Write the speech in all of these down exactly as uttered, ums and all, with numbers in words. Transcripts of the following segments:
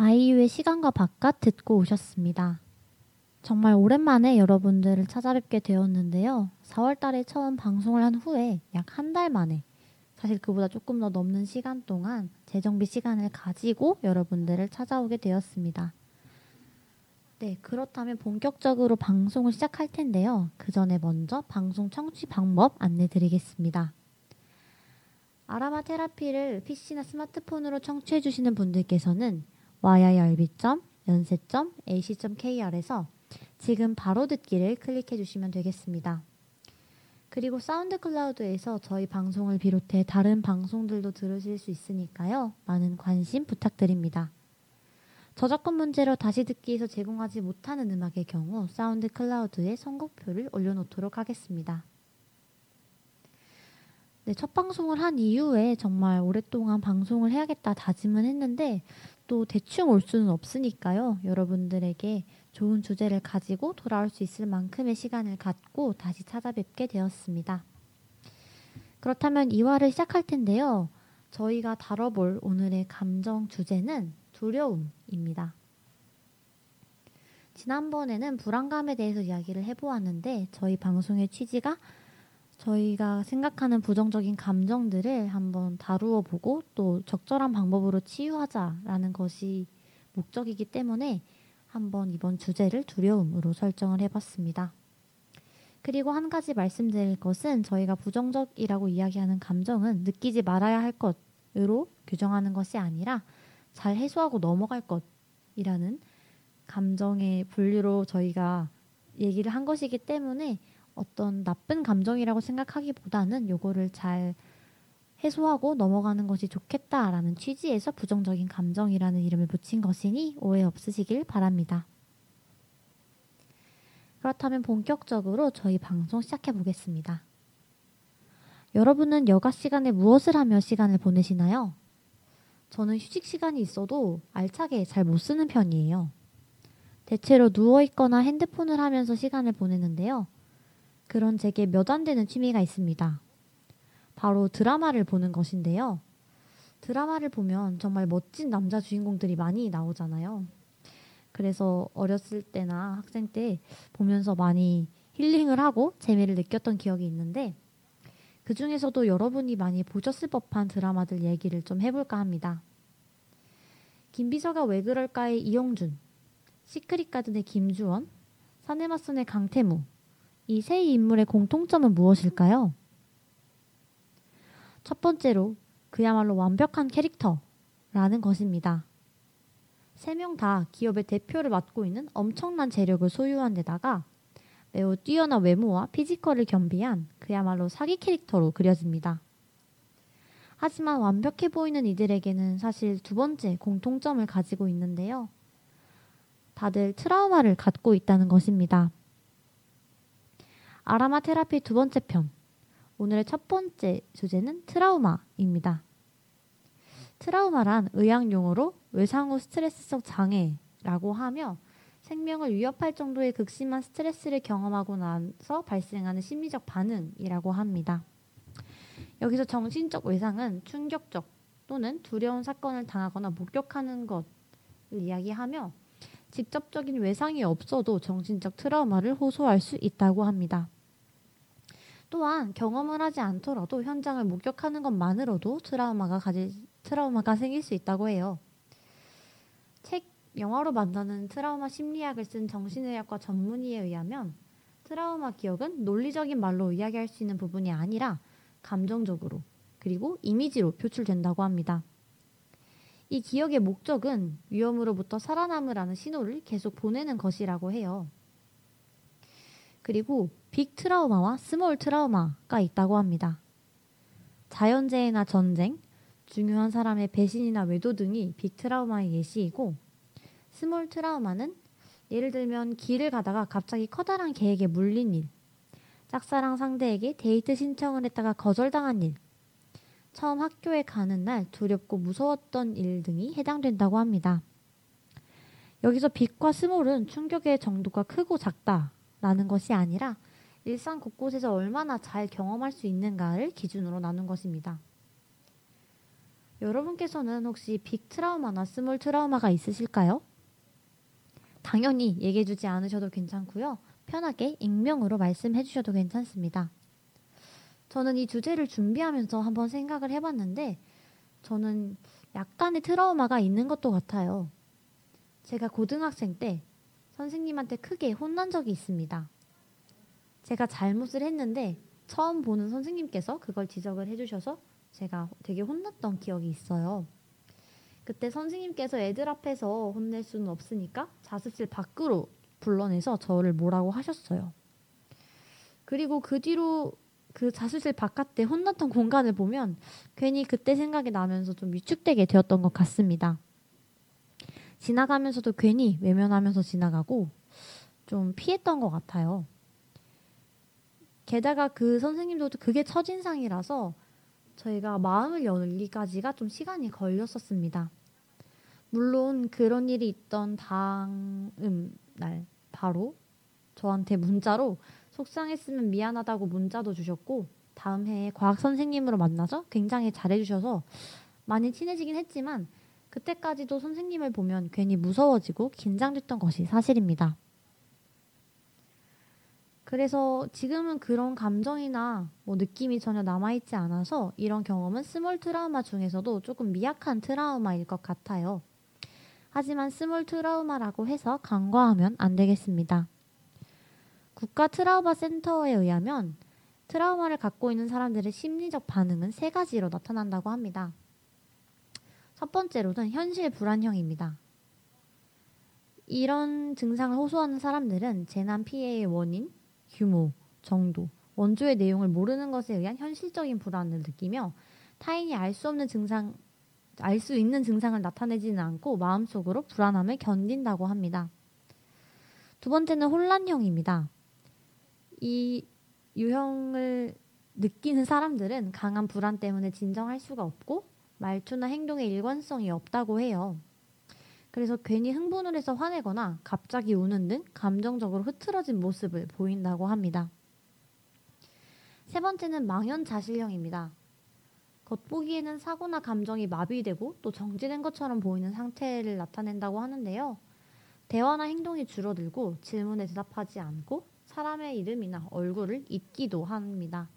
아이유의 시간과 바깥 듣고 오셨습니다. 정말 오랜만에 여러분들을 찾아뵙게 되었는데요. 사월 달에 처음 방송을 한 후에 약 한 달 만에, 사실 그보다 조금 더 넘는 시간 동안 재정비 시간을 가지고 여러분들을 찾아오게 되었습니다. 네, 그렇다면 본격적으로 방송을 시작할 텐데요. 그 전에 먼저 방송 청취 방법 안내 드리겠습니다. 아라마 테라피를 피씨나 스마트폰으로 청취해 주시는 분들께서는 와이아이알비 점 연세 점 에이씨 점 케이알에서 지금 바로 듣기를 클릭해 주시면 되겠습니다. 그리고 사운드 클라우드에서 저희 방송을 비롯해 다른 방송들도 들으실 수 있으니까요. 많은 관심 부탁드립니다. 저작권 문제로 다시 듣기에서 제공하지 못하는 음악의 경우 사운드 클라우드에 선곡표를 올려놓도록 하겠습니다. 네, 첫 방송을 한 이후에 정말 오랫동안 방송을 해야겠다 다짐은 했는데 또 대충 올 수는 없으니까요. 여러분들에게 좋은 주제를 가지고 돌아올 수 있을 만큼의 시간을 갖고 다시 찾아뵙게 되었습니다. 그렇다면 이 화를 시작할 텐데요. 저희가 다뤄볼 오늘의 감정 주제는 두려움입니다. 지난번에는 불안감에 대해서 이야기를 해보았는데 저희 방송의 취지가 저희가 생각하는 부정적인 감정들을 한번 다루어 보고 또 적절한 방법으로 치유하자라는 것이 목적이기 때문에 한번 이번 주제를 두려움으로 설정을 해봤습니다. 그리고 한 가지 말씀드릴 것은 저희가 부정적이라고 이야기하는 감정은 느끼지 말아야 할 것으로 규정하는 것이 아니라 잘 해소하고 넘어갈 것이라는 감정의 분류로 저희가 얘기를 한 것이기 때문에 어떤 나쁜 감정이라고 생각하기보다는 요거를 잘 해소하고 넘어가는 것이 좋겠다라는 취지에서 부정적인 감정이라는 이름을 붙인 것이니 오해 없으시길 바랍니다. 그렇다면 본격적으로 저희 방송 시작해 보겠습니다. 여러분은 여가 시간에 무엇을 하며 시간을 보내시나요? 저는 휴식 시간이 있어도 알차게 잘 못 쓰는 편이에요. 대체로 누워있거나 핸드폰을 하면서 시간을 보내는데요. 그런 제게 몇 안 되는 취미가 있습니다. 바로 드라마를 보는 것인데요. 드라마를 보면 정말 멋진 남자 주인공들이 많이 나오잖아요. 그래서 어렸을 때나 학생 때 보면서 많이 힐링을 하고 재미를 느꼈던 기억이 있는데 그 중에서도 여러분이 많이 보셨을 법한 드라마들 얘기를 좀 해볼까 합니다. 김비서가 왜 그럴까의 이영준, 시크릿 가든의 김주원, 사네마슨의 강태무, 이 세 인물의 공통점은 무엇일까요? 첫 번째로 그야말로 완벽한 캐릭터라는 것입니다. 세 명 다 기업의 대표를 맡고 있는 엄청난 재력을 소유한 데다가 매우 뛰어난 외모와 피지컬을 겸비한 그야말로 사기 캐릭터로 그려집니다. 하지만 완벽해 보이는 이들에게는 사실 두 번째 공통점을 가지고 있는데요. 다들 트라우마를 갖고 있다는 것입니다. 아라마 테라피 두 번째 편, 오늘의 첫 번째 주제는 트라우마입니다. 트라우마란 의학 용어로 외상 후 스트레스성 장애라고 하며 생명을 위협할 정도의 극심한 스트레스를 경험하고 나서 발생하는 심리적 반응이라고 합니다. 여기서 정신적 외상은 충격적 또는 두려운 사건을 당하거나 목격하는 것을 이야기하며 직접적인 외상이 없어도 정신적 트라우마를 호소할 수 있다고 합니다. 또한 경험을 하지 않더라도 현장을 목격하는 것만으로도 트라우마가, 가지, 트라우마가 생길 수 있다고 해요. 책 영화로 만드는 트라우마 심리학을 쓴 정신의학과 전문의에 의하면 트라우마 기억은 논리적인 말로 이야기할 수 있는 부분이 아니라 감정적으로 그리고 이미지로 표출된다고 합니다. 이 기억의 목적은 위험으로부터 살아남으라는 신호를 계속 보내는 것이라고 해요. 그리고 빅 트라우마와 스몰 트라우마가 있다고 합니다. 자연재해나 전쟁, 중요한 사람의 배신이나 외도 등이 빅 트라우마의 예시이고 스몰 트라우마는 예를 들면 길을 가다가 갑자기 커다란 계획에 물린 일, 짝사랑 상대에게 데이트 신청을 했다가 거절당한 일, 처음 학교에 가는 날 두렵고 무서웠던 일 등이 해당된다고 합니다. 여기서 빅과 스몰은 충격의 정도가 크고 작다라는 것이 아니라 일상 곳곳에서 얼마나 잘 경험할 수 있는가를 기준으로 나눈 것입니다. 여러분께서는 혹시 빅 트라우마나 스몰 트라우마가 있으실까요? 당연히 얘기해주지 않으셔도 괜찮고요. 편하게 익명으로 말씀해주셔도 괜찮습니다. 저는 이 주제를 준비하면서 한번 생각을 해봤는데 저는 약간의 트라우마가 있는 것도 같아요. 제가 고등학생 때 선생님한테 크게 혼난 적이 있습니다. 제가 잘못을 했는데 처음 보는 선생님께서 그걸 지적을 해주셔서 제가 되게 혼났던 기억이 있어요. 그때 선생님께서 애들 앞에서 혼낼 수는 없으니까 자습실 밖으로 불러내서 저를 뭐라고 하셨어요. 그리고 그 뒤로 그 자습실 바깥에 혼났던 공간을 보면 괜히 그때 생각이 나면서 좀 위축되게 되었던 것 같습니다. 지나가면서도 괜히 외면하면서 지나가고 좀 피했던 것 같아요. 게다가 그 선생님도 그게 첫인상이라서 저희가 마음을 열기까지가 좀 시간이 걸렸었습니다. 물론 그런 일이 있던 다음 날 바로 저한테 문자로 속상했으면 미안하다고 문자도 주셨고 다음 해에 과학 선생님으로 만나서 굉장히 잘해주셔서 많이 친해지긴 했지만 그때까지도 선생님을 보면 괜히 무서워지고 긴장됐던 것이 사실입니다. 그래서 지금은 그런 감정이나 뭐 느낌이 전혀 남아있지 않아서 이런 경험은 스몰 트라우마 중에서도 조금 미약한 트라우마일 것 같아요. 하지만 스몰 트라우마라고 해서 간과하면 안 되겠습니다. 국가 트라우마 센터에 의하면 트라우마를 갖고 있는 사람들의 심리적 반응은 세 가지로 나타난다고 합니다. 첫 번째로는 현실 불안형입니다. 이런 증상을 호소하는 사람들은 재난 피해의 원인, 규모, 정도, 원조의 내용을 모르는 것에 의한 현실적인 불안을 느끼며 타인이 알 수 없는 증상, 알 수 있는 증상을 나타내지는 않고 마음속으로 불안함을 견딘다고 합니다. 두 번째는 혼란형입니다. 이 유형을 느끼는 사람들은 강한 불안 때문에 진정할 수가 없고 말투나 행동의 일관성이 없다고 해요. 그래서 괜히 흥분을 해서 화내거나 갑자기 우는 등 감정적으로 흐트러진 모습을 보인다고 합니다. 세 번째는 망연자실형입니다. 겉보기에는 사고나 감정이 마비되고 또 정지된 것처럼 보이는 상태를 나타낸다고 하는데요. 대화나 행동이 줄어들고 질문에 대답하지 않고 사람의 이름이나 얼굴을 잊기도 합니다.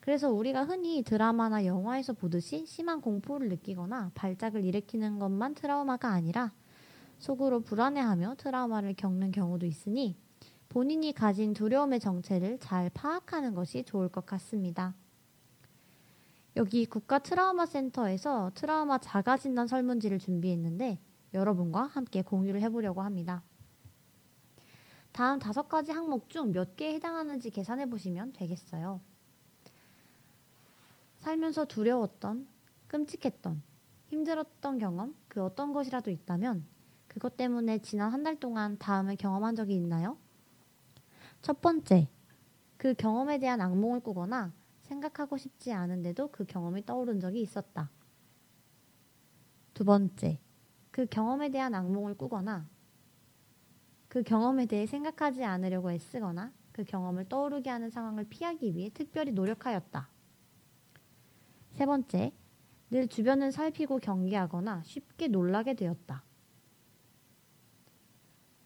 그래서 우리가 흔히 드라마나 영화에서 보듯이 심한 공포를 느끼거나 발작을 일으키는 것만 트라우마가 아니라 속으로 불안해하며 트라우마를 겪는 경우도 있으니 본인이 가진 두려움의 정체를 잘 파악하는 것이 좋을 것 같습니다. 여기 국가 트라우마 센터에서 트라우마 자가진단 설문지를 준비했는데 여러분과 함께 공유를 해보려고 합니다. 다음 다섯 가지 항목 중 몇 개에 해당하는지 계산해 보시면 되겠어요. 살면서 두려웠던, 끔찍했던, 힘들었던 경험 그 어떤 것이라도 있다면 그것 때문에 지난 한 달 동안 다음을 경험한 적이 있나요? 첫 번째, 그 경험에 대한 악몽을 꾸거나 생각하고 싶지 않은데도 그 경험이 떠오른 적이 있었다. 두 번째, 그 경험에 대한 악몽을 꾸거나 그 경험에 대해 생각하지 않으려고 애쓰거나 그 경험을 떠오르게 하는 상황을 피하기 위해 특별히 노력하였다. 세 번째, 늘 주변을 살피고 경계하거나 쉽게 놀라게 되었다.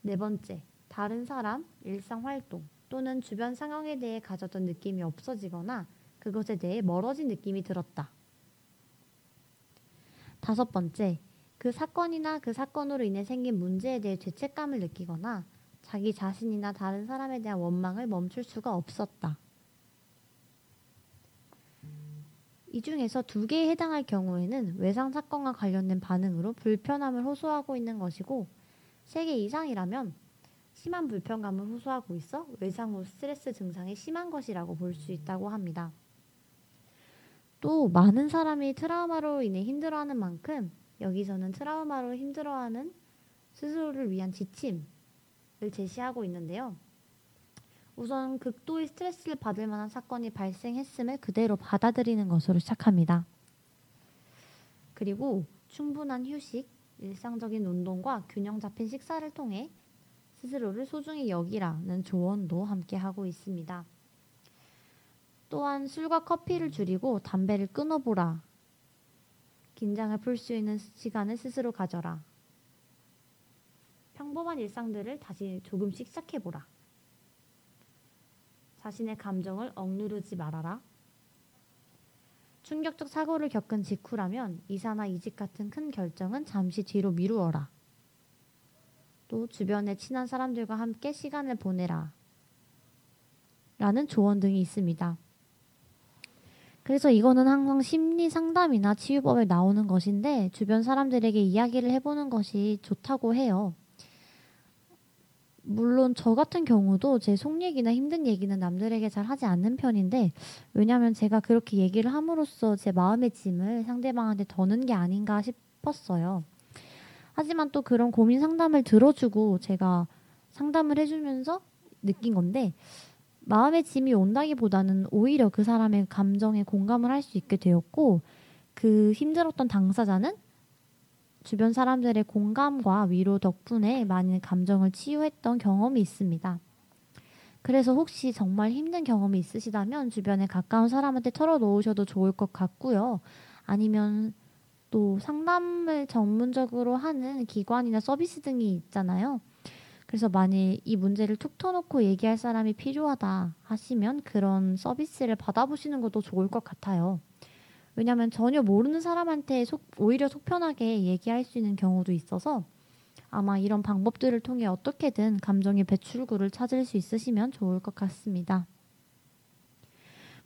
네 번째, 다른 사람, 일상 활동 또는 주변 상황에 대해 가졌던 느낌이 없어지거나 그것에 대해 멀어진 느낌이 들었다. 다섯 번째, 그 사건이나 그 사건으로 인해 생긴 문제에 대해 죄책감을 느끼거나 자기 자신이나 다른 사람에 대한 원망을 멈출 수가 없었다. 이 중에서 두 개에 해당할 경우에는 외상 사건과 관련된 반응으로 불편함을 호소하고 있는 것이고 세 개 이상이라면 심한 불편감을 호소하고 있어 외상 후 스트레스 증상이 심한 것이라고 볼 수 있다고 합니다. 또 많은 사람이 트라우마로 인해 힘들어하는 만큼 여기서는 트라우마로 힘들어하는 스스로를 위한 지침을 제시하고 있는데요. 우선 극도의 스트레스를 받을 만한 사건이 발생했음을 그대로 받아들이는 것으로 시작합니다. 그리고 충분한 휴식, 일상적인 운동과 균형 잡힌 식사를 통해 스스로를 소중히 여기라는 조언도 함께 하고 있습니다. 또한 술과 커피를 줄이고 담배를 끊어보라 긴장을 풀 수 있는 시간을 스스로 가져라. 평범한 일상들을 다시 조금씩 시작해보라. 자신의 감정을 억누르지 말아라. 충격적 사고를 겪은 직후라면 이사나 이직 같은 큰 결정은 잠시 뒤로 미루어라. 또 주변의 친한 사람들과 함께 시간을 보내라. 라는 조언 등이 있습니다. 그래서 이거는 항상 심리 상담이나 치유법에 나오는 것인데 주변 사람들에게 이야기를 해보는 것이 좋다고 해요. 물론 저 같은 경우도 제 속 얘기나 힘든 얘기는 남들에게 잘 하지 않는 편인데 왜냐하면 제가 그렇게 얘기를 함으로써 제 마음의 짐을 상대방한테 더는 게 아닌가 싶었어요. 하지만 또 그런 고민 상담을 들어주고 제가 상담을 해주면서 느낀 건데 마음의 짐이 온다기보다는 오히려 그 사람의 감정에 공감을 할 수 있게 되었고 그 힘들었던 당사자는 주변 사람들의 공감과 위로 덕분에 많은 감정을 치유했던 경험이 있습니다. 그래서 혹시 정말 힘든 경험이 있으시다면 주변에 가까운 사람한테 털어놓으셔도 좋을 것 같고요. 아니면 또 상담을 전문적으로 하는 기관이나 서비스 등이 있잖아요. 그래서 만일 이 문제를 툭 터놓고 얘기할 사람이 필요하다 하시면 그런 서비스를 받아보시는 것도 좋을 것 같아요. 왜냐하면 전혀 모르는 사람한테 속, 오히려 속 편하게 얘기할 수 있는 경우도 있어서 아마 이런 방법들을 통해 어떻게든 감정의 배출구를 찾을 수 있으시면 좋을 것 같습니다.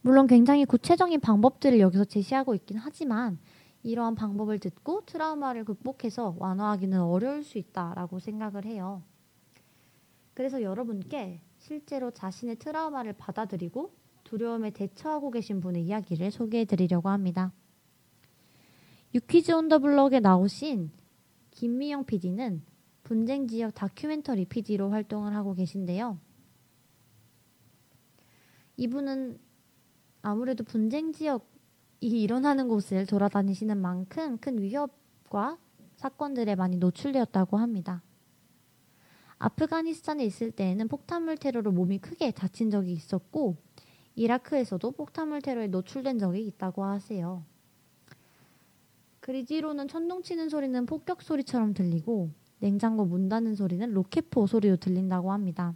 물론 굉장히 구체적인 방법들을 여기서 제시하고 있긴 하지만 이러한 방법을 듣고 트라우마를 극복해서 완화하기는 어려울 수 있다라고 생각을 해요. 그래서 여러분께 실제로 자신의 트라우마를 받아들이고 두려움에 대처하고 계신 분의 이야기를 소개해드리려고 합니다. 유퀴즈 온 더 블럭에 나오신 김미영 피디는 분쟁지역 다큐멘터리 피디로 활동을 하고 계신데요. 이분은 아무래도 분쟁지역이 일어나는 곳을 돌아다니시는 만큼 큰 위협과 사건들에 많이 노출되었다고 합니다. 아프가니스탄에 있을 때에는 폭탄물 테러로 몸이 크게 다친 적이 있었고 이라크에서도 폭탄물 테러에 노출된 적이 있다고 하세요. 그리지로는 천둥 치는 소리는 폭격 소리처럼 들리고 냉장고 문 닫는 소리는 로켓포 소리로 들린다고 합니다.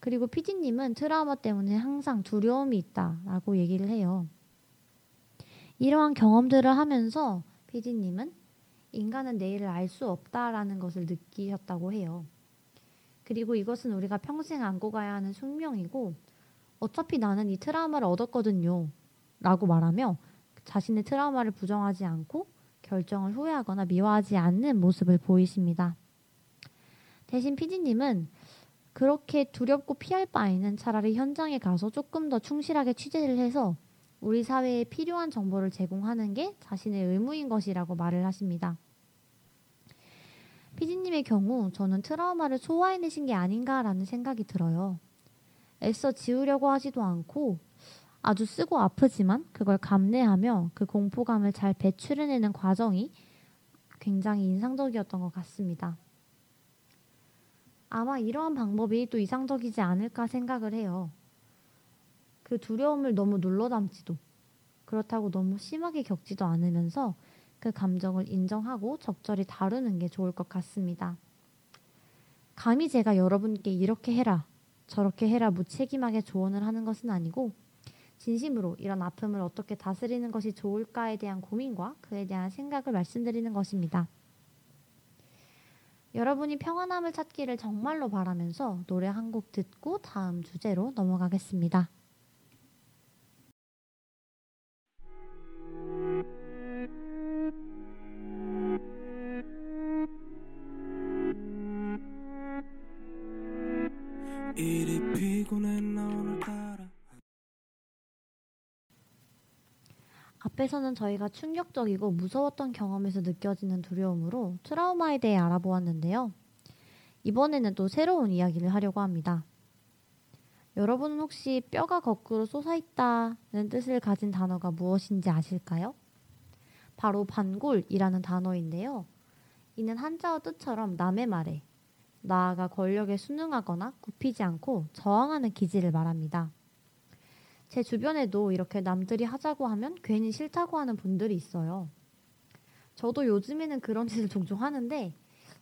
그리고 피디님은 트라우마 때문에 항상 두려움이 있다라고 얘기를 해요. 이러한 경험들을 하면서 피디님은 인간은 내일을 알 수 없다라는 것을 느끼셨다고 해요. 그리고 이것은 우리가 평생 안고 가야 하는 숙명이고 어차피 나는 이 트라우마를 얻었거든요 라고 말하며 자신의 트라우마를 부정하지 않고 결정을 후회하거나 미워하지 않는 모습을 보이십니다. 대신 피디님은 그렇게 두렵고 피할 바에는 차라리 현장에 가서 조금 더 충실하게 취재를 해서 우리 사회에 필요한 정보를 제공하는 게 자신의 의무인 것이라고 말을 하십니다. 피디님의 경우 저는 트라우마를 소화해내신 게 아닌가라는 생각이 들어요. 애써 지우려고 하지도 않고 아주 쓰고 아프지만 그걸 감내하며 그 공포감을 잘 배출해내는 과정이 굉장히 인상적이었던 것 같습니다. 아마 이러한 방법이 또 이상적이지 않을까 생각을 해요. 그 두려움을 너무 눌러담지도 그렇다고 너무 심하게 겪지도 않으면서 그 감정을 인정하고 적절히 다루는 게 좋을 것 같습니다. 감히 제가 여러분께 이렇게 해라 저렇게 해라 무책임하게 조언을 하는 것은 아니고 진심으로 이런 아픔을 어떻게 다스리는 것이 좋을까에 대한 고민과 그에 대한 생각을 말씀드리는 것입니다. 여러분이 평안함을 찾기를 정말로 바라면서 노래 한 곡 듣고 다음 주제로 넘어가겠습니다. 앞에서는 저희가 충격적이고 무서웠던 경험에서 느껴지는 두려움으로 트라우마에 대해 알아보았는데요. 이번에는 또 새로운 이야기를 하려고 합니다. 여러분은 혹시 뼈가 거꾸로 솟아있다는 뜻을 가진 단어가 무엇인지 아실까요? 바로 반골이라는 단어인데요. 이는 한자어 뜻처럼 남의 말에 나아가 권력에 순응하거나 굽히지 않고 저항하는 기질을 말합니다. 제 주변에도 이렇게 남들이 하자고 하면 괜히 싫다고 하는 분들이 있어요. 저도 요즘에는 그런 짓을 종종 하는데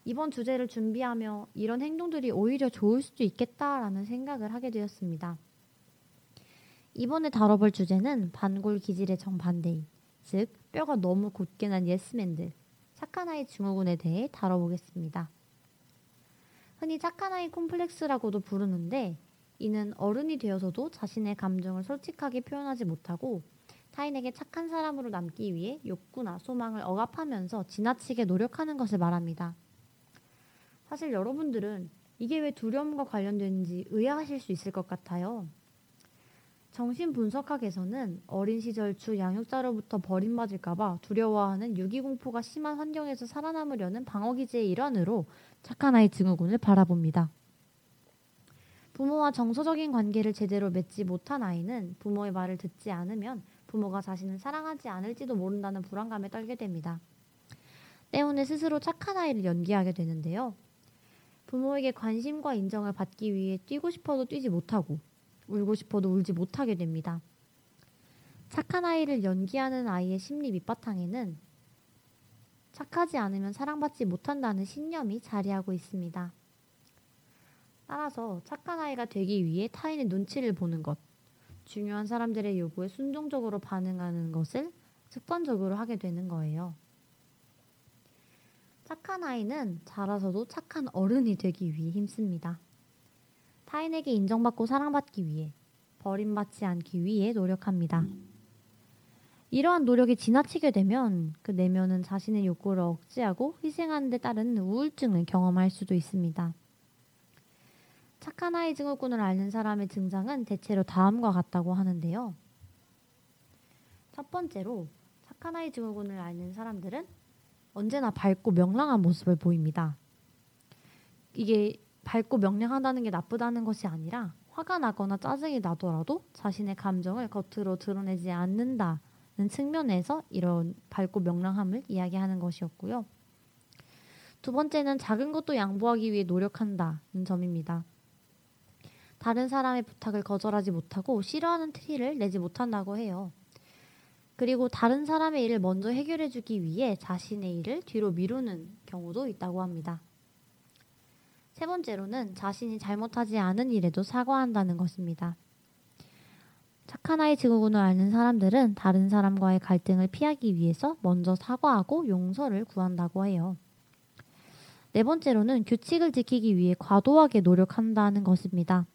이번 주제를 준비하며 이런 행동들이 오히려 좋을 수도 있겠다라는 생각을 하게 되었습니다. 이번에 다뤄볼 주제는 반골 기질의 정반대인, 즉 뼈가 너무 곧게 난 예스맨들, 착한 아이 증후군에 대해 다뤄보겠습니다. 흔히 착한 아이 콤플렉스라고도 부르는데 이는 어른이 되어서도 자신의 감정을 솔직하게 표현하지 못하고 타인에게 착한 사람으로 남기 위해 욕구나 소망을 억압하면서 지나치게 노력하는 것을 말합니다. 사실 여러분들은 이게 왜 두려움과 관련되는지 의아하실 수 있을 것 같아요. 정신분석학에서는 어린 시절 주 양육자로부터 버림받을까봐 두려워하는 유기공포가 심한 환경에서 살아남으려는 방어기제의 일환으로 착한 아이 증후군을 바라봅니다. 부모와 정서적인 관계를 제대로 맺지 못한 아이는 부모의 말을 듣지 않으면 부모가 자신을 사랑하지 않을지도 모른다는 불안감에 떨게 됩니다. 때문에 스스로 착한 아이를 연기하게 되는데요. 부모에게 관심과 인정을 받기 위해 뛰고 싶어도 뛰지 못하고 울고 싶어도 울지 못하게 됩니다. 착한 아이를 연기하는 아이의 심리 밑바탕에는 착하지 않으면 사랑받지 못한다는 신념이 자리하고 있습니다. 따라서 착한 아이가 되기 위해 타인의 눈치를 보는 것, 중요한 사람들의 요구에 순종적으로 반응하는 것을 습관적으로 하게 되는 거예요. 착한 아이는 자라서도 착한 어른이 되기 위해 힘씁니다. 타인에게 인정받고 사랑받기 위해, 버림받지 않기 위해 노력합니다. 이러한 노력이 지나치게 되면 그 내면은 자신의 욕구를 억제하고 희생하는 데 따른 우울증을 경험할 수도 있습니다. 착한 아이 증후군을 앓는 사람의 증상은 대체로 다음과 같다고 하는데요. 첫 번째로, 착한 아이 증후군을 앓는 사람들은 언제나 밝고 명랑한 모습을 보입니다. 이게 밝고 명랑하다는 게 나쁘다는 것이 아니라 화가 나거나 짜증이 나더라도 자신의 감정을 겉으로 드러내지 않는다는 측면에서 이런 밝고 명랑함을 이야기하는 것이었고요. 두 번째는 작은 것도 양보하기 위해 노력한다는 점입니다. 다른 사람의 부탁을 거절하지 못하고 싫어하는 티를 내지 못한다고 해요. 그리고 다른 사람의 일을 먼저 해결해주기 위해 자신의 일을 뒤로 미루는 경우도 있다고 합니다. 세 번째로는 자신이 잘못하지 않은 일에도 사과한다는 것입니다. 착한 아이 증후군을 앓는 사람들은 다른 사람과의 갈등을 피하기 위해서 먼저 사과하고 용서를 구한다고 해요. 네 번째로는 규칙을 지키기 위해 과도하게 노력한다는 것입니다.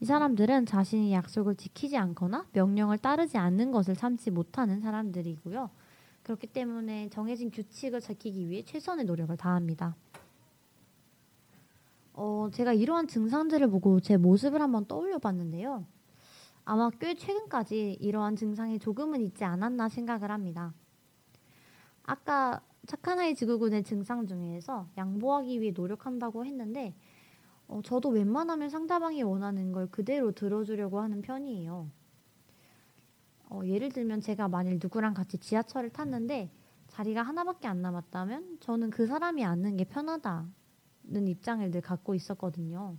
이 사람들은 자신이 약속을 지키지 않거나 명령을 따르지 않는 것을 참지 못하는 사람들이고요. 그렇기 때문에 정해진 규칙을 지키기 위해 최선의 노력을 다합니다. 어, 제가 이러한 증상들을 보고 제 모습을 한번 떠올려 봤는데요. 아마 꽤 최근까지 이러한 증상이 조금은 있지 않았나 생각을 합니다. 아까 착한 아이 증후군의 증상 중에서 양보하기 위해 노력한다고 했는데 어, 저도 웬만하면 상대방이 원하는 걸 그대로 들어주려고 하는 편이에요. 어, 예를 들면 제가 만일 누구랑 같이 지하철을 탔는데 자리가 하나밖에 안 남았다면 저는 그 사람이 앉는 게 편하다는 입장을 늘 갖고 있었거든요.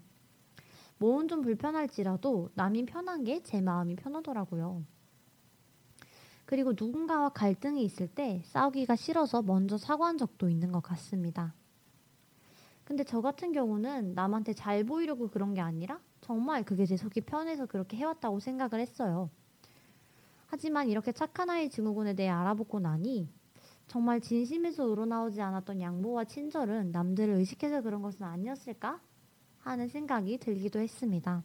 몸은 좀 불편할지라도 남이 편한 게 제 마음이 편하더라고요. 그리고 누군가와 갈등이 있을 때 싸우기가 싫어서 먼저 사과한 적도 있는 것 같습니다. 근데 저 같은 경우는 남한테 잘 보이려고 그런 게 아니라 정말 그게 제 속이 편해서 그렇게 해왔다고 생각을 했어요. 하지만 이렇게 착한 아이 증후군에 대해 알아보고 나니 정말 진심에서 우러나오지 않았던 양보와 친절은 남들을 의식해서 그런 것은 아니었을까 하는 생각이 들기도 했습니다.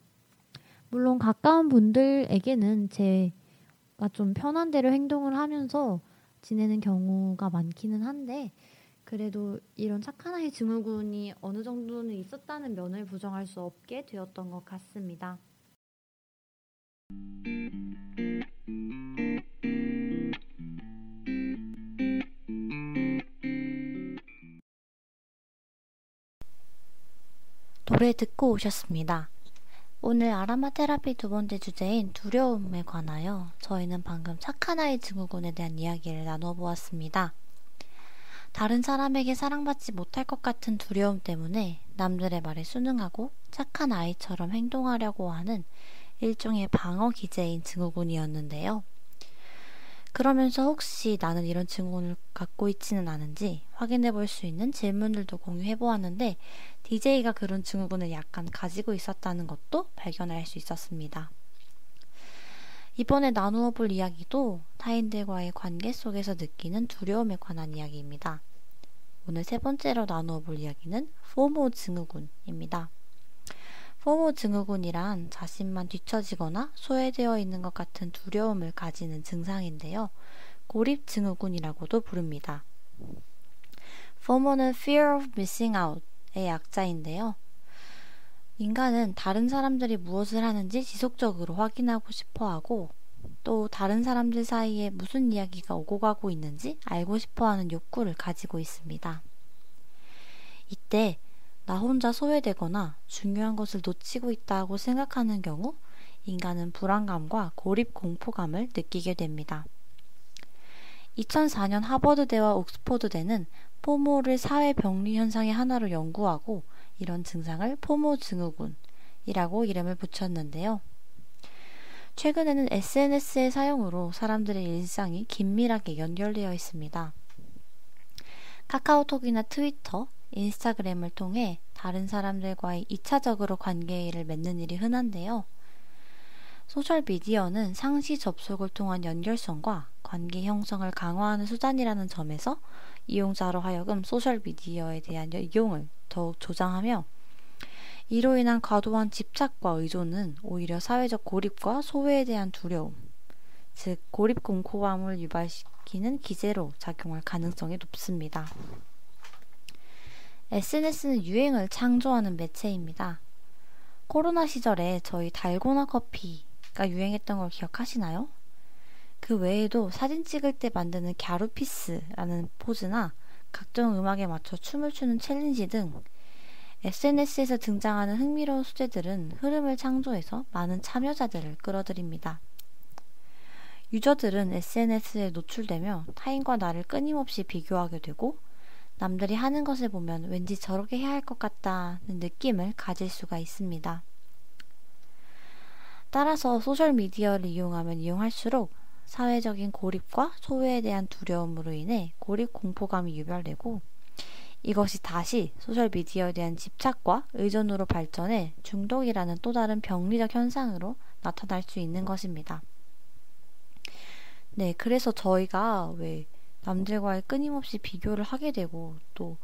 물론 가까운 분들에게는 제가 좀 편한 대로 행동을 하면서 지내는 경우가 많기는 한데 그래도 이런 착한 아이 증후군이 어느 정도는 있었다는 면을 부정할 수 없게 되었던 것 같습니다. 노래 듣고 오셨습니다. 오늘 아라마 테라피 두 번째 주제인 두려움에 관하여 저희는 방금 착한 아이 증후군에 대한 이야기를 나눠보았습니다. 다른 사람에게 사랑받지 못할 것 같은 두려움 때문에 남들의 말에 순응하고 착한 아이처럼 행동하려고 하는 일종의 방어 기제인 증후군이었는데요. 그러면서 혹시 나는 이런 증후군을 갖고 있지는 않은지 확인해 볼 수 있는 질문들도 공유해 보았는데 디제이가 그런 증후군을 약간 가지고 있었다는 것도 발견할 수 있었습니다. 이번에 나누어 볼 이야기도 타인들과의 관계 속에서 느끼는 두려움에 관한 이야기입니다. 오늘 세 번째로 나누어 볼 이야기는 포모 증후군입니다. 포모 증후군이란 자신만 뒤처지거나 소외되어 있는 것 같은 두려움을 가지는 증상인데요. 고립 증후군이라고도 부릅니다. 포모는 Fear of Missing Out의 약자인데요. 인간은 다른 사람들이 무엇을 하는지 지속적으로 확인하고 싶어하고 또 다른 사람들 사이에 무슨 이야기가 오고 가고 있는지 알고 싶어하는 욕구를 가지고 있습니다. 이때 나 혼자 소외되거나 중요한 것을 놓치고 있다고 생각하는 경우 인간은 불안감과 고립 공포감을 느끼게 됩니다. 이천사 년 하버드대와 옥스포드대는 포모를 사회병리 현상의 하나로 연구하고 이런 증상을 포모 증후군이라고 이름을 붙였는데요. 최근에는 에스엔에스의 사용으로 사람들의 일상이 긴밀하게 연결되어 있습니다. 카카오톡이나 트위터, 인스타그램을 통해 다른 사람들과의 이차적으로 관계를 맺는 일이 흔한데요. 소셜미디어는 상시 접속을 통한 연결성과 관계 형성을 강화하는 수단이라는 점에서 이용자로 하여금 소셜미디어에 대한 이용을 더욱 조장하며 이로 인한 과도한 집착과 의존은 오히려 사회적 고립과 소외에 대한 두려움, 즉 고립 공포감을 유발시키는 기제로 작용할 가능성이 높습니다. 에스엔에스는 유행을 창조하는 매체입니다. 코로나 시절에 저희 달고나 커피가 유행했던 걸 기억하시나요? 그 외에도 사진 찍을 때 만드는 갸루피스라는 포즈나 각종 음악에 맞춰 춤을 추는 챌린지 등 에스엔에스에서 등장하는 흥미로운 소재들은 흐름을 창조해서 많은 참여자들을 끌어들입니다. 유저들은 에스엔에스에 노출되며 타인과 나를 끊임없이 비교하게 되고 남들이 하는 것을 보면 왠지 저렇게 해야 할 것 같다는 느낌을 가질 수가 있습니다. 따라서 소셜미디어를 이용하면 이용할수록 사회적인 고립과 소외에 대한 두려움으로 인해 고립 공포감이 유발되고 이것이 다시 소셜미디어에 대한 집착과 의존으로 발전해 중독이라는 또 다른 병리적 현상으로 나타날 수 있는 것입니다. 네, 그래서 저희가 왜 남들과의 끊임없이 비교를 하게 되고 또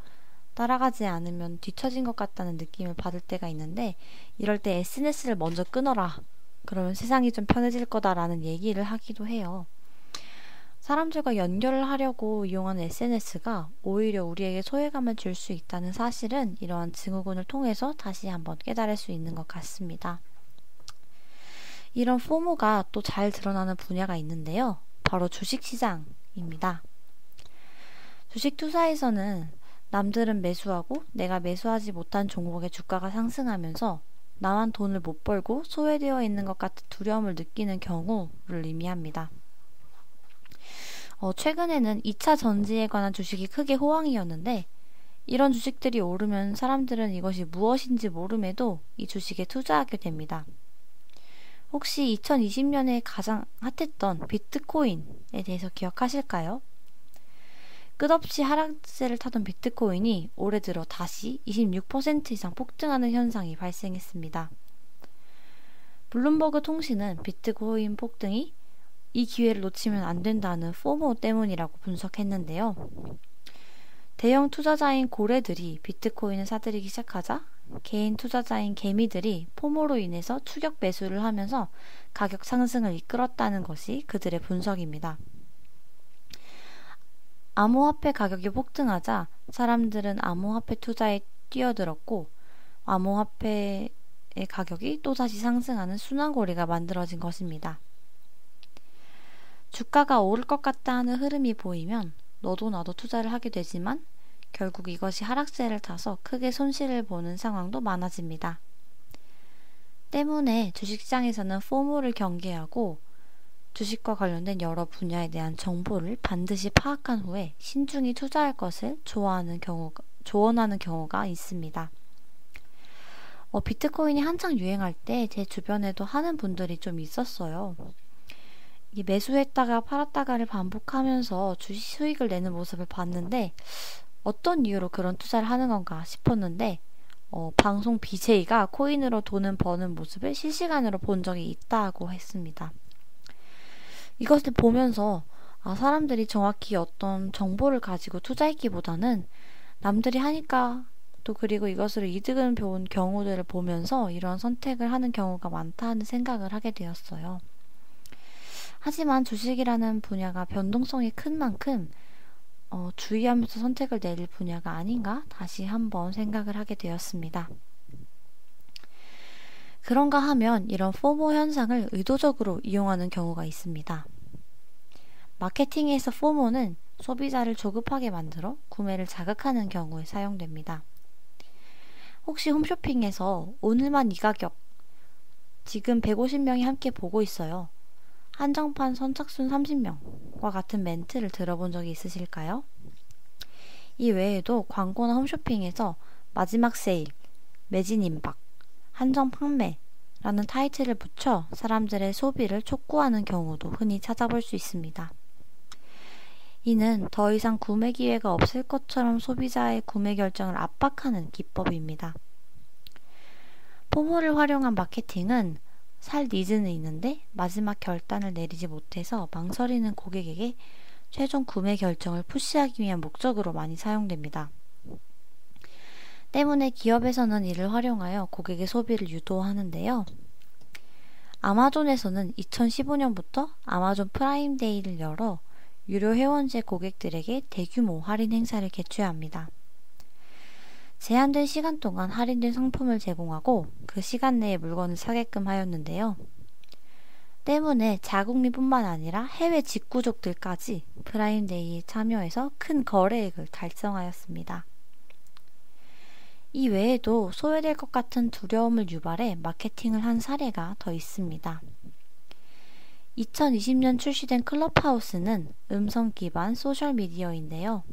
따라가지 않으면 뒤처진 것 같다는 느낌을 받을 때가 있는데 이럴 때 에스엔에스를 먼저 끊어라. 그러면 세상이 좀 편해질 거다라는 얘기를 하기도 해요. 사람들과 연결을 하려고 이용하는 에스엔에스가 오히려 우리에게 소외감을 줄 수 있다는 사실은 이러한 증후군을 통해서 다시 한번 깨달을 수 있는 것 같습니다. 이런 포모가 또 잘 드러나는 분야가 있는데요. 바로 주식시장입니다. 주식 투자에서는 남들은 매수하고 내가 매수하지 못한 종목의 주가가 상승하면서 나만 돈을 못 벌고 소외되어 있는 것 같은 두려움을 느끼는 경우를 의미합니다. 어, 최근에는 이차 전지에 관한 주식이 크게 호황이었는데 이런 주식들이 오르면 사람들은 이것이 무엇인지 모름에도 이 주식에 투자하게 됩니다. 혹시 이천이십 년에 가장 핫했던 비트코인에 대해서 기억하실까요? 끝없이 하락세를 타던 비트코인이 올해 들어 다시 이십육 퍼센트 이상 폭등하는 현상이 발생했습니다. 블룸버그 통신은 비트코인 폭등이 이 기회를 놓치면 안 된다는 포모 때문이라고 분석했는데요. 대형 투자자인 고래들이 비트코인을 사들이기 시작하자 개인 투자자인 개미들이 포모로 인해서 추격 매수를 하면서 가격 상승을 이끌었다는 것이 그들의 분석입니다. 암호화폐 가격이 폭등하자 사람들은 암호화폐 투자에 뛰어들었고 암호화폐의 가격이 또다시 상승하는 순환고리가 만들어진 것입니다. 주가가 오를 것 같다 하는 흐름이 보이면 너도 나도 투자를 하게 되지만 결국 이것이 하락세를 타서 크게 손실을 보는 상황도 많아집니다. 때문에 주식시장에서는 포모를 경계하고 주식과 관련된 여러 분야에 대한 정보를 반드시 파악한 후에 신중히 투자할 것을 조언하는 경우가, 조언하는 경우가 있습니다. 어, 비트코인이 한창 유행할 때 제 주변에도 하는 분들이 좀 있었어요. 이게 매수했다가 팔았다가를 반복하면서 주식 수익을 내는 모습을 봤는데 어떤 이유로 그런 투자를 하는 건가 싶었는데 어, 방송 비제이가 코인으로 돈을 버는 모습을 실시간으로 본 적이 있다고 했습니다. 이것을 보면서 아, 사람들이 정확히 어떤 정보를 가지고 투자했기보다는 남들이 하니까 또 그리고 이것으로 이득을 본 경우들을 보면서 이러한 선택을 하는 경우가 많다는 생각을 하게 되었어요. 하지만 주식이라는 분야가 변동성이 큰 만큼 어, 주의하면서 선택을 내릴 분야가 아닌가 다시 한번 생각을 하게 되었습니다. 그런가 하면 이런 포모 현상을 의도적으로 이용하는 경우가 있습니다. 마케팅에서 포모는 소비자를 조급하게 만들어 구매를 자극하는 경우에 사용됩니다. 혹시 홈쇼핑에서 오늘만 이 가격, 지금 백오십 명이 함께 보고 있어요. 한정판 선착순 삼십 명과 같은 멘트를 들어본 적이 있으실까요? 이 외에도 광고나 홈쇼핑에서 마지막 세일, 매진 임박, 한정 판매라는 타이틀을 붙여 사람들의 소비를 촉구하는 경우도 흔히 찾아볼 수 있습니다. 이는 더 이상 구매 기회가 없을 것처럼 소비자의 구매 결정을 압박하는 기법입니다. 포모를 활용한 마케팅은 살 니즈는 있는데 마지막 결단을 내리지 못해서 망설이는 고객에게 최종 구매 결정을 푸시하기 위한 목적으로 많이 사용됩니다. 때문에 기업에서는 이를 활용하여 고객의 소비를 유도하는데요. 아마존에서는 이천십오 년부터 아마존 프라임데이를 열어 유료 회원제 고객들에게 대규모 할인 행사를 개최합니다. 제한된 시간 동안 할인된 상품을 제공하고 그 시간 내에 물건을 사게끔 하였는데요. 때문에 자국민뿐만 아니라 해외 직구족들까지 프라임데이에 참여해서 큰 거래액을 달성하였습니다. 이 외에도 소외될 것 같은 두려움을 유발해 마케팅을 한 사례가 더 있습니다. 이천이십 년 출시된 클럽하우스는 음성 기반 소셜미디어인데요.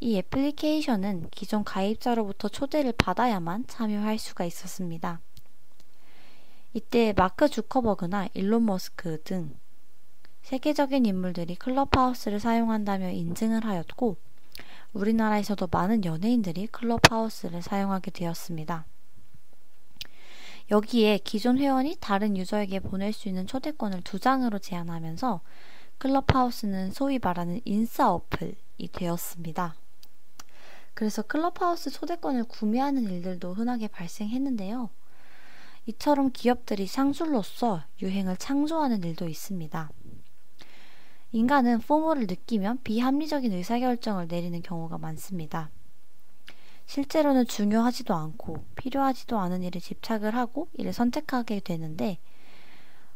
이 애플리케이션은 기존 가입자로부터 초대를 받아야만 참여할 수가 있었습니다. 이때 마크 주커버그나 일론 머스크 등 세계적인 인물들이 클럽하우스를 사용한다며 인증을 하였고 우리나라에서도 많은 연예인들이 클럽하우스를 사용하게 되었습니다. 여기에 기존 회원이 다른 유저에게 보낼 수 있는 초대권을 두 장으로 제한하면서 클럽하우스는 소위 말하는 인싸 어플이 되었습니다. 그래서 클럽하우스 초대권을 구매하는 일들도 흔하게 발생했는데요. 이처럼 기업들이 상술로서 유행을 창조하는 일도 있습니다. 인간은 포모를 느끼면 비합리적인 의사결정을 내리는 경우가 많습니다. 실제로는 중요하지도 않고 필요하지도 않은 일에 집착을 하고 이를 선택하게 되는데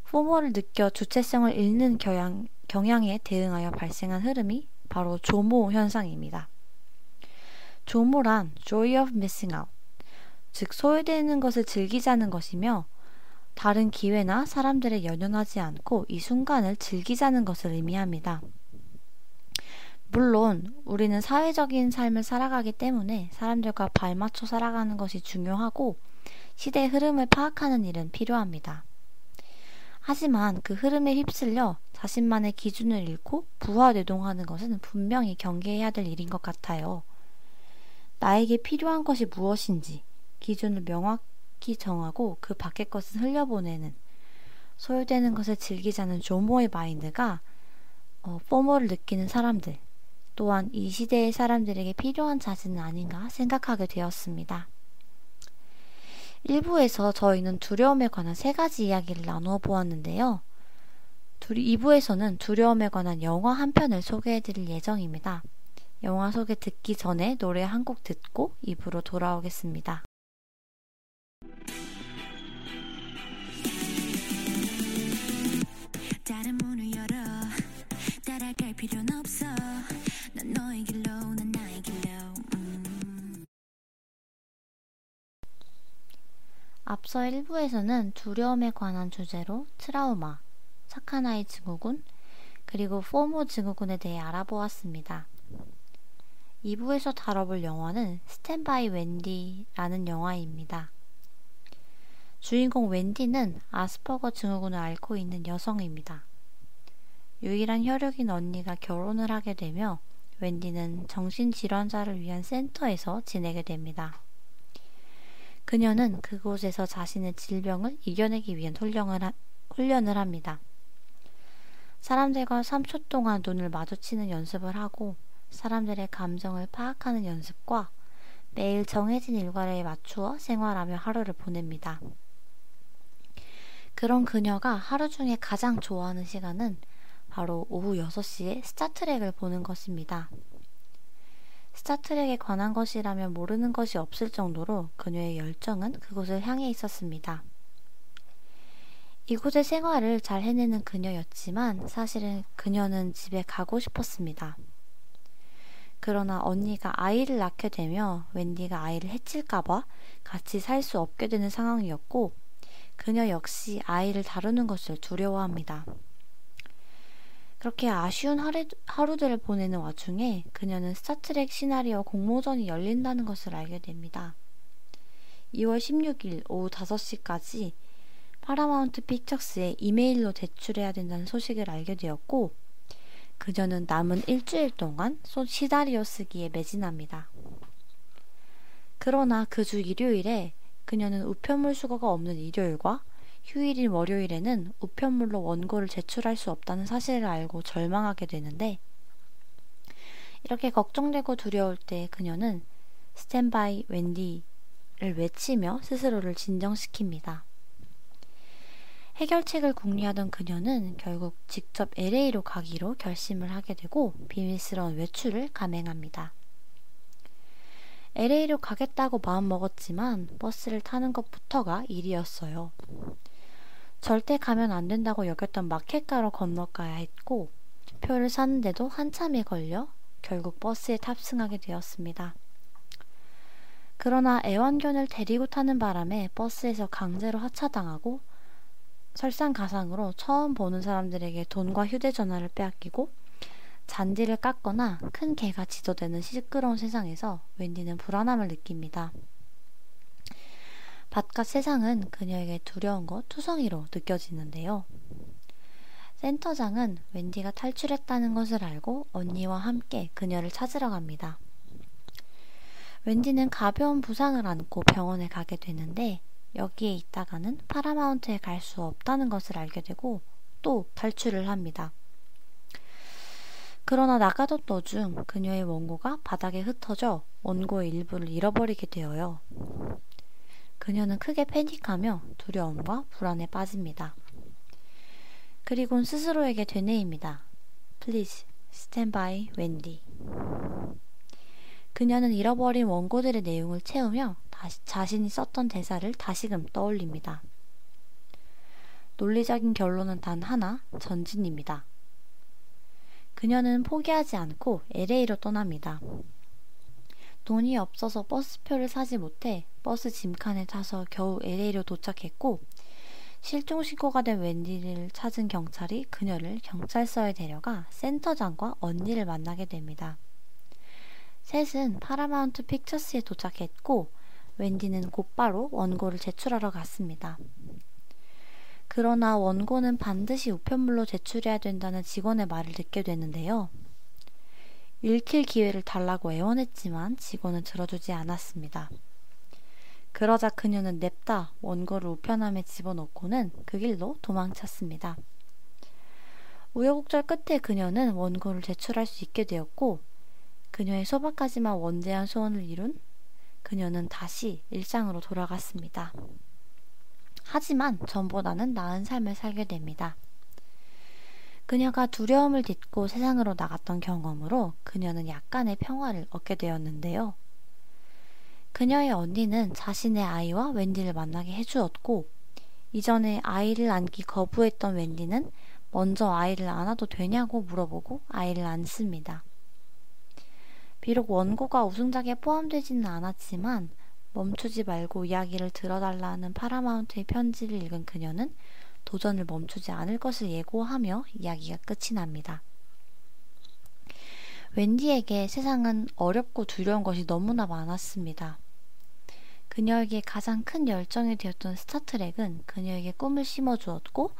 포모를 느껴 주체성을 잃는 경향, 경향에 대응하여 발생한 흐름이 바로 조모 현상입니다. 조모란 Joy of Missing Out, 즉 소외되는 것을 즐기자는 것이며 다른 기회나 사람들에 연연하지 않고 이 순간을 즐기자는 것을 의미합니다. 물론 우리는 사회적인 삶을 살아가기 때문에 사람들과 발맞춰 살아가는 것이 중요하고 시대의 흐름을 파악하는 일은 필요합니다. 하지만 그 흐름에 휩쓸려 자신만의 기준을 잃고 부화뇌동하는 것은 분명히 경계해야 될 일인 것 같아요. 나에게 필요한 것이 무엇인지 기준을 명확히 정하고 그 밖의 것은 흘려보내는 소외되는 것을 즐기자는 조모의 마인드가 어, 포모를 느끼는 사람들 또한 이 시대의 사람들에게 필요한 자세는 아닌가 생각하게 되었습니다. 일 부에서 저희는 두려움에 관한 세 가지 이야기를 나누어 보았는데요. 이 부에서는 두려움에 관한 영화 한 편을 소개해드릴 예정입니다. 영화 소개 듣기 전에 노래 한 곡 듣고 이 부로 돌아오겠습니다. 다른 문을 열어 따라갈 필요는 없어 난 너의 길로 난 나의 길로 음. 앞서 일 부에서는 두려움에 관한 주제로 트라우마, 착한 아이 증후군, 그리고 포모 증후군에 대해 알아보았습니다. 이 부에서 다뤄볼 영화는 스탠바이 웬디라는 영화입니다. 주인공 웬디는 아스퍼거 증후군을 앓고 있는 여성입니다. 유일한 혈육인 언니가 결혼을 하게 되며 웬디는 정신질환자를 위한 센터에서 지내게 됩니다. 그녀는 그곳에서 자신의 질병을 이겨내기 위한 훈련을, 하, 훈련을 합니다. 사람들과 삼 초 동안 눈을 마주치는 연습을 하고 사람들의 감정을 파악하는 연습과 매일 정해진 일과에 맞추어 생활하며 하루를 보냅니다. 그런 그녀가 하루 중에 가장 좋아하는 시간은 바로 오후 여섯 시에 스타트랙을 보는 것입니다. 스타트랙에 관한 것이라면 모르는 것이 없을 정도로 그녀의 열정은 그곳을 향해 있었습니다. 이곳의 생활을 잘 해내는 그녀였지만 사실은 그녀는 집에 가고 싶었습니다. 그러나 언니가 아이를 낳게 되며 웬디가 아이를 해칠까봐 같이 살 수 없게 되는 상황이었고 그녀 역시 아이를 다루는 것을 두려워합니다. 그렇게 아쉬운 하루, 하루들을 보내는 와중에 그녀는 스타트랙 시나리오 공모전이 열린다는 것을 알게 됩니다. 이월 십육일 오후 다섯 시까지 파라마운트 픽처스에 이메일로 제출해야 된다는 소식을 알게 되었고 그녀는 남은 일주일 동안 시나리오 쓰기에 매진합니다. 그러나 그 주 일요일에 그녀는 우편물 수거가 없는 일요일과 휴일인 월요일에는 우편물로 원고를 제출할 수 없다는 사실을 알고 절망하게 되는데 이렇게 걱정되고 두려울 때 그녀는 스탠바이 웬디를 외치며 스스로를 진정시킵니다. 해결책을 궁리하던 그녀는 결국 직접 엘에이로 가기로 결심을 하게 되고 비밀스러운 외출을 감행합니다. 엘에이로 가겠다고 마음먹었지만 버스를 타는 것부터가 일이었어요. 절대 가면 안 된다고 여겼던 마켓가로 건너가야 했고 표를 사는데도 한참이 걸려 결국 버스에 탑승하게 되었습니다. 그러나 애완견을 데리고 타는 바람에 버스에서 강제로 하차당하고 설상가상으로 처음 보는 사람들에게 돈과 휴대전화를 빼앗기고 잔디를 깎거나 큰 개가 지저대는 시끄러운 세상에서 웬디는 불안함을 느낍니다. 바깥 세상은 그녀에게 두려운 것 투성이로 느껴지는데요. 센터장은 웬디가 탈출했다는 것을 알고 언니와 함께 그녀를 찾으러 갑니다. 웬디는 가벼운 부상을 안고 병원에 가게 되는데 여기에 있다가는 파라마운트에 갈 수 없다는 것을 알게 되고 또 탈출을 합니다. 그러나 나가던 도중 그녀의 원고가 바닥에 흩어져 원고의 일부를 잃어버리게 되어요. 그녀는 크게 패닉하며 두려움과 불안에 빠집니다. 그리곤 스스로에게 되뇌입니다. Please, stand by, Wendy. 그녀는 잃어버린 원고들의 내용을 채우며 다시 자신이 썼던 대사를 다시금 떠올립니다. 논리적인 결론은 단 하나, 전진입니다. 그녀는 포기하지 않고 엘에이로 떠납니다. 돈이 없어서 버스표를 사지 못해 버스 짐칸에 타서 겨우 엘에이로 도착했고 실종신고가 된 웬디를 찾은 경찰이 그녀를 경찰서에 데려가 센터장과 언니를 만나게 됩니다. 셋은 파라마운트 픽처스에 도착했고 웬디는 곧바로 원고를 제출하러 갔습니다. 그러나 원고는 반드시 우편물로 제출해야 된다는 직원의 말을 듣게 되는데요. 읽힐 기회를 달라고 애원했지만 직원은 들어주지 않았습니다. 그러자 그녀는 냅다 원고를 우편함에 집어넣고는 그 길로 도망쳤습니다. 우여곡절 끝에 그녀는 원고를 제출할 수 있게 되었고 그녀의 소박하지만 원대한 소원을 이룬 그녀는 다시 일상으로 돌아갔습니다. 하지만 전보다는 나은 삶을 살게 됩니다. 그녀가 두려움을 딛고 세상으로 나갔던 경험으로 그녀는 약간의 평화를 얻게 되었는데요. 그녀의 언니는 자신의 아이와 웬디를 만나게 해주었고 이전에 아이를 안기 거부했던 웬디는 먼저 아이를 안아도 되냐고 물어보고 아이를 안습니다. 비록 원고가 우승작에 포함되지는 않았지만 멈추지 말고 이야기를 들어달라는 파라마운트의 편지를 읽은 그녀는 도전을 멈추지 않을 것을 예고하며 이야기가 끝이 납니다. 웬디에게 세상은 어렵고 두려운 것이 너무나 많았습니다. 그녀에게 가장 큰 열정이 되었던 스타트랙은 그녀에게 꿈을 심어주었고,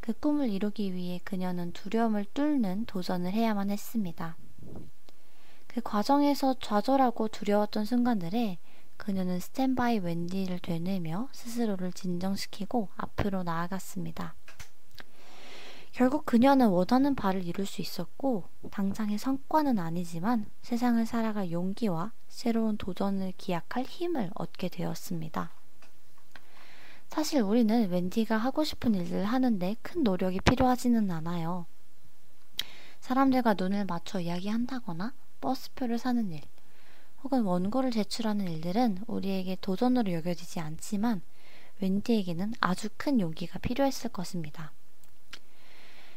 그 꿈을 이루기 위해 그녀는 두려움을 뚫는 도전을 해야만 했습니다. 그 과정에서 좌절하고 두려웠던 순간들에 그녀는 스탠바이 웬디를 되뇌며 스스로를 진정시키고 앞으로 나아갔습니다. 결국 그녀는 원하는 바를 이룰 수 있었고, 당장의 성과는 아니지만 세상을 살아갈 용기와 새로운 도전을 기약할 힘을 얻게 되었습니다. 사실 우리는 웬디가 하고 싶은 일을 하는데 큰 노력이 필요하지는 않아요. 사람들과 눈을 맞춰 이야기한다거나 버스표를 사는 일, 혹은 원고를 제출하는 일들은 우리에게 도전으로 여겨지지 않지만 웬디에게는 아주 큰 용기가 필요했을 것입니다.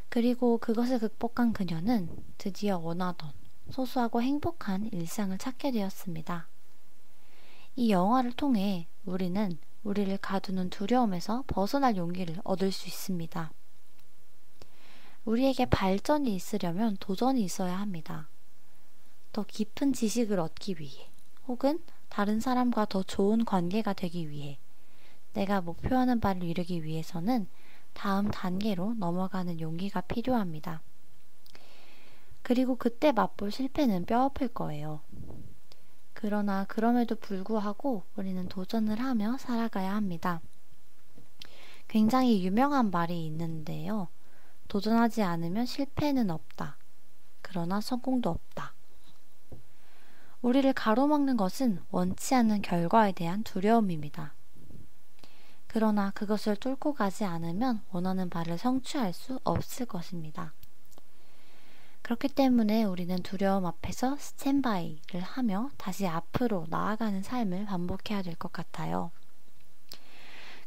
그리고 그것을 극복한 그녀는 드디어 원하던 소소하고 행복한 일상을 찾게 되었습니다. 이 영화를 통해 우리는 우리를 가두는 두려움에서 벗어날 용기를 얻을 수 있습니다. 우리에게 발전이 있으려면 도전이 있어야 합니다. 더 깊은 지식을 얻기 위해, 혹은 다른 사람과 더 좋은 관계가 되기 위해, 내가 목표하는 바를 이루기 위해서는 다음 단계로 넘어가는 용기가 필요합니다. 그리고 그때 맛볼 실패는 뼈아플 거예요. 그러나 그럼에도 불구하고 우리는 도전을 하며 살아가야 합니다. 굉장히 유명한 말이 있는데요. 도전하지 않으면 실패는 없다. 그러나 성공도 없다. 우리를 가로막는 것은 원치 않는 결과에 대한 두려움입니다. 그러나 그것을 뚫고 가지 않으면 원하는 바를 성취할 수 없을 것입니다. 그렇기 때문에 우리는 두려움 앞에서 스탠바이를 하며 다시 앞으로 나아가는 삶을 반복해야 될 것 같아요.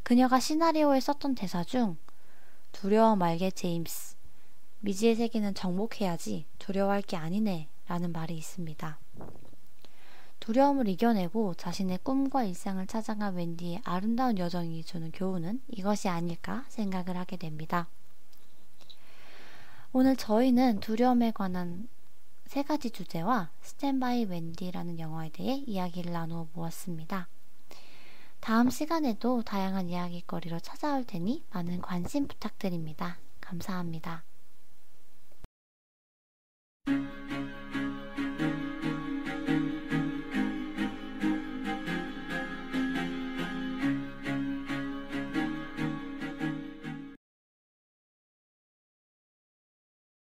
그녀가 시나리오에 썼던 대사 중 "두려워 말게 제임스, 미지의 세계는 정복해야지, 두려워할 게 아니네 라는 말이 있습니다. 두려움을 이겨내고 자신의 꿈과 일상을 찾아간 웬디의 아름다운 여정이 주는 교훈은 이것이 아닐까 생각을 하게 됩니다. 오늘 저희는 두려움에 관한 세 가지 주제와 스탠바이 웬디라는 영화에 대해 이야기를 나누어 보았습니다. 다음 시간에도 다양한 이야기거리로 찾아올 테니 많은 관심 부탁드립니다. 감사합니다.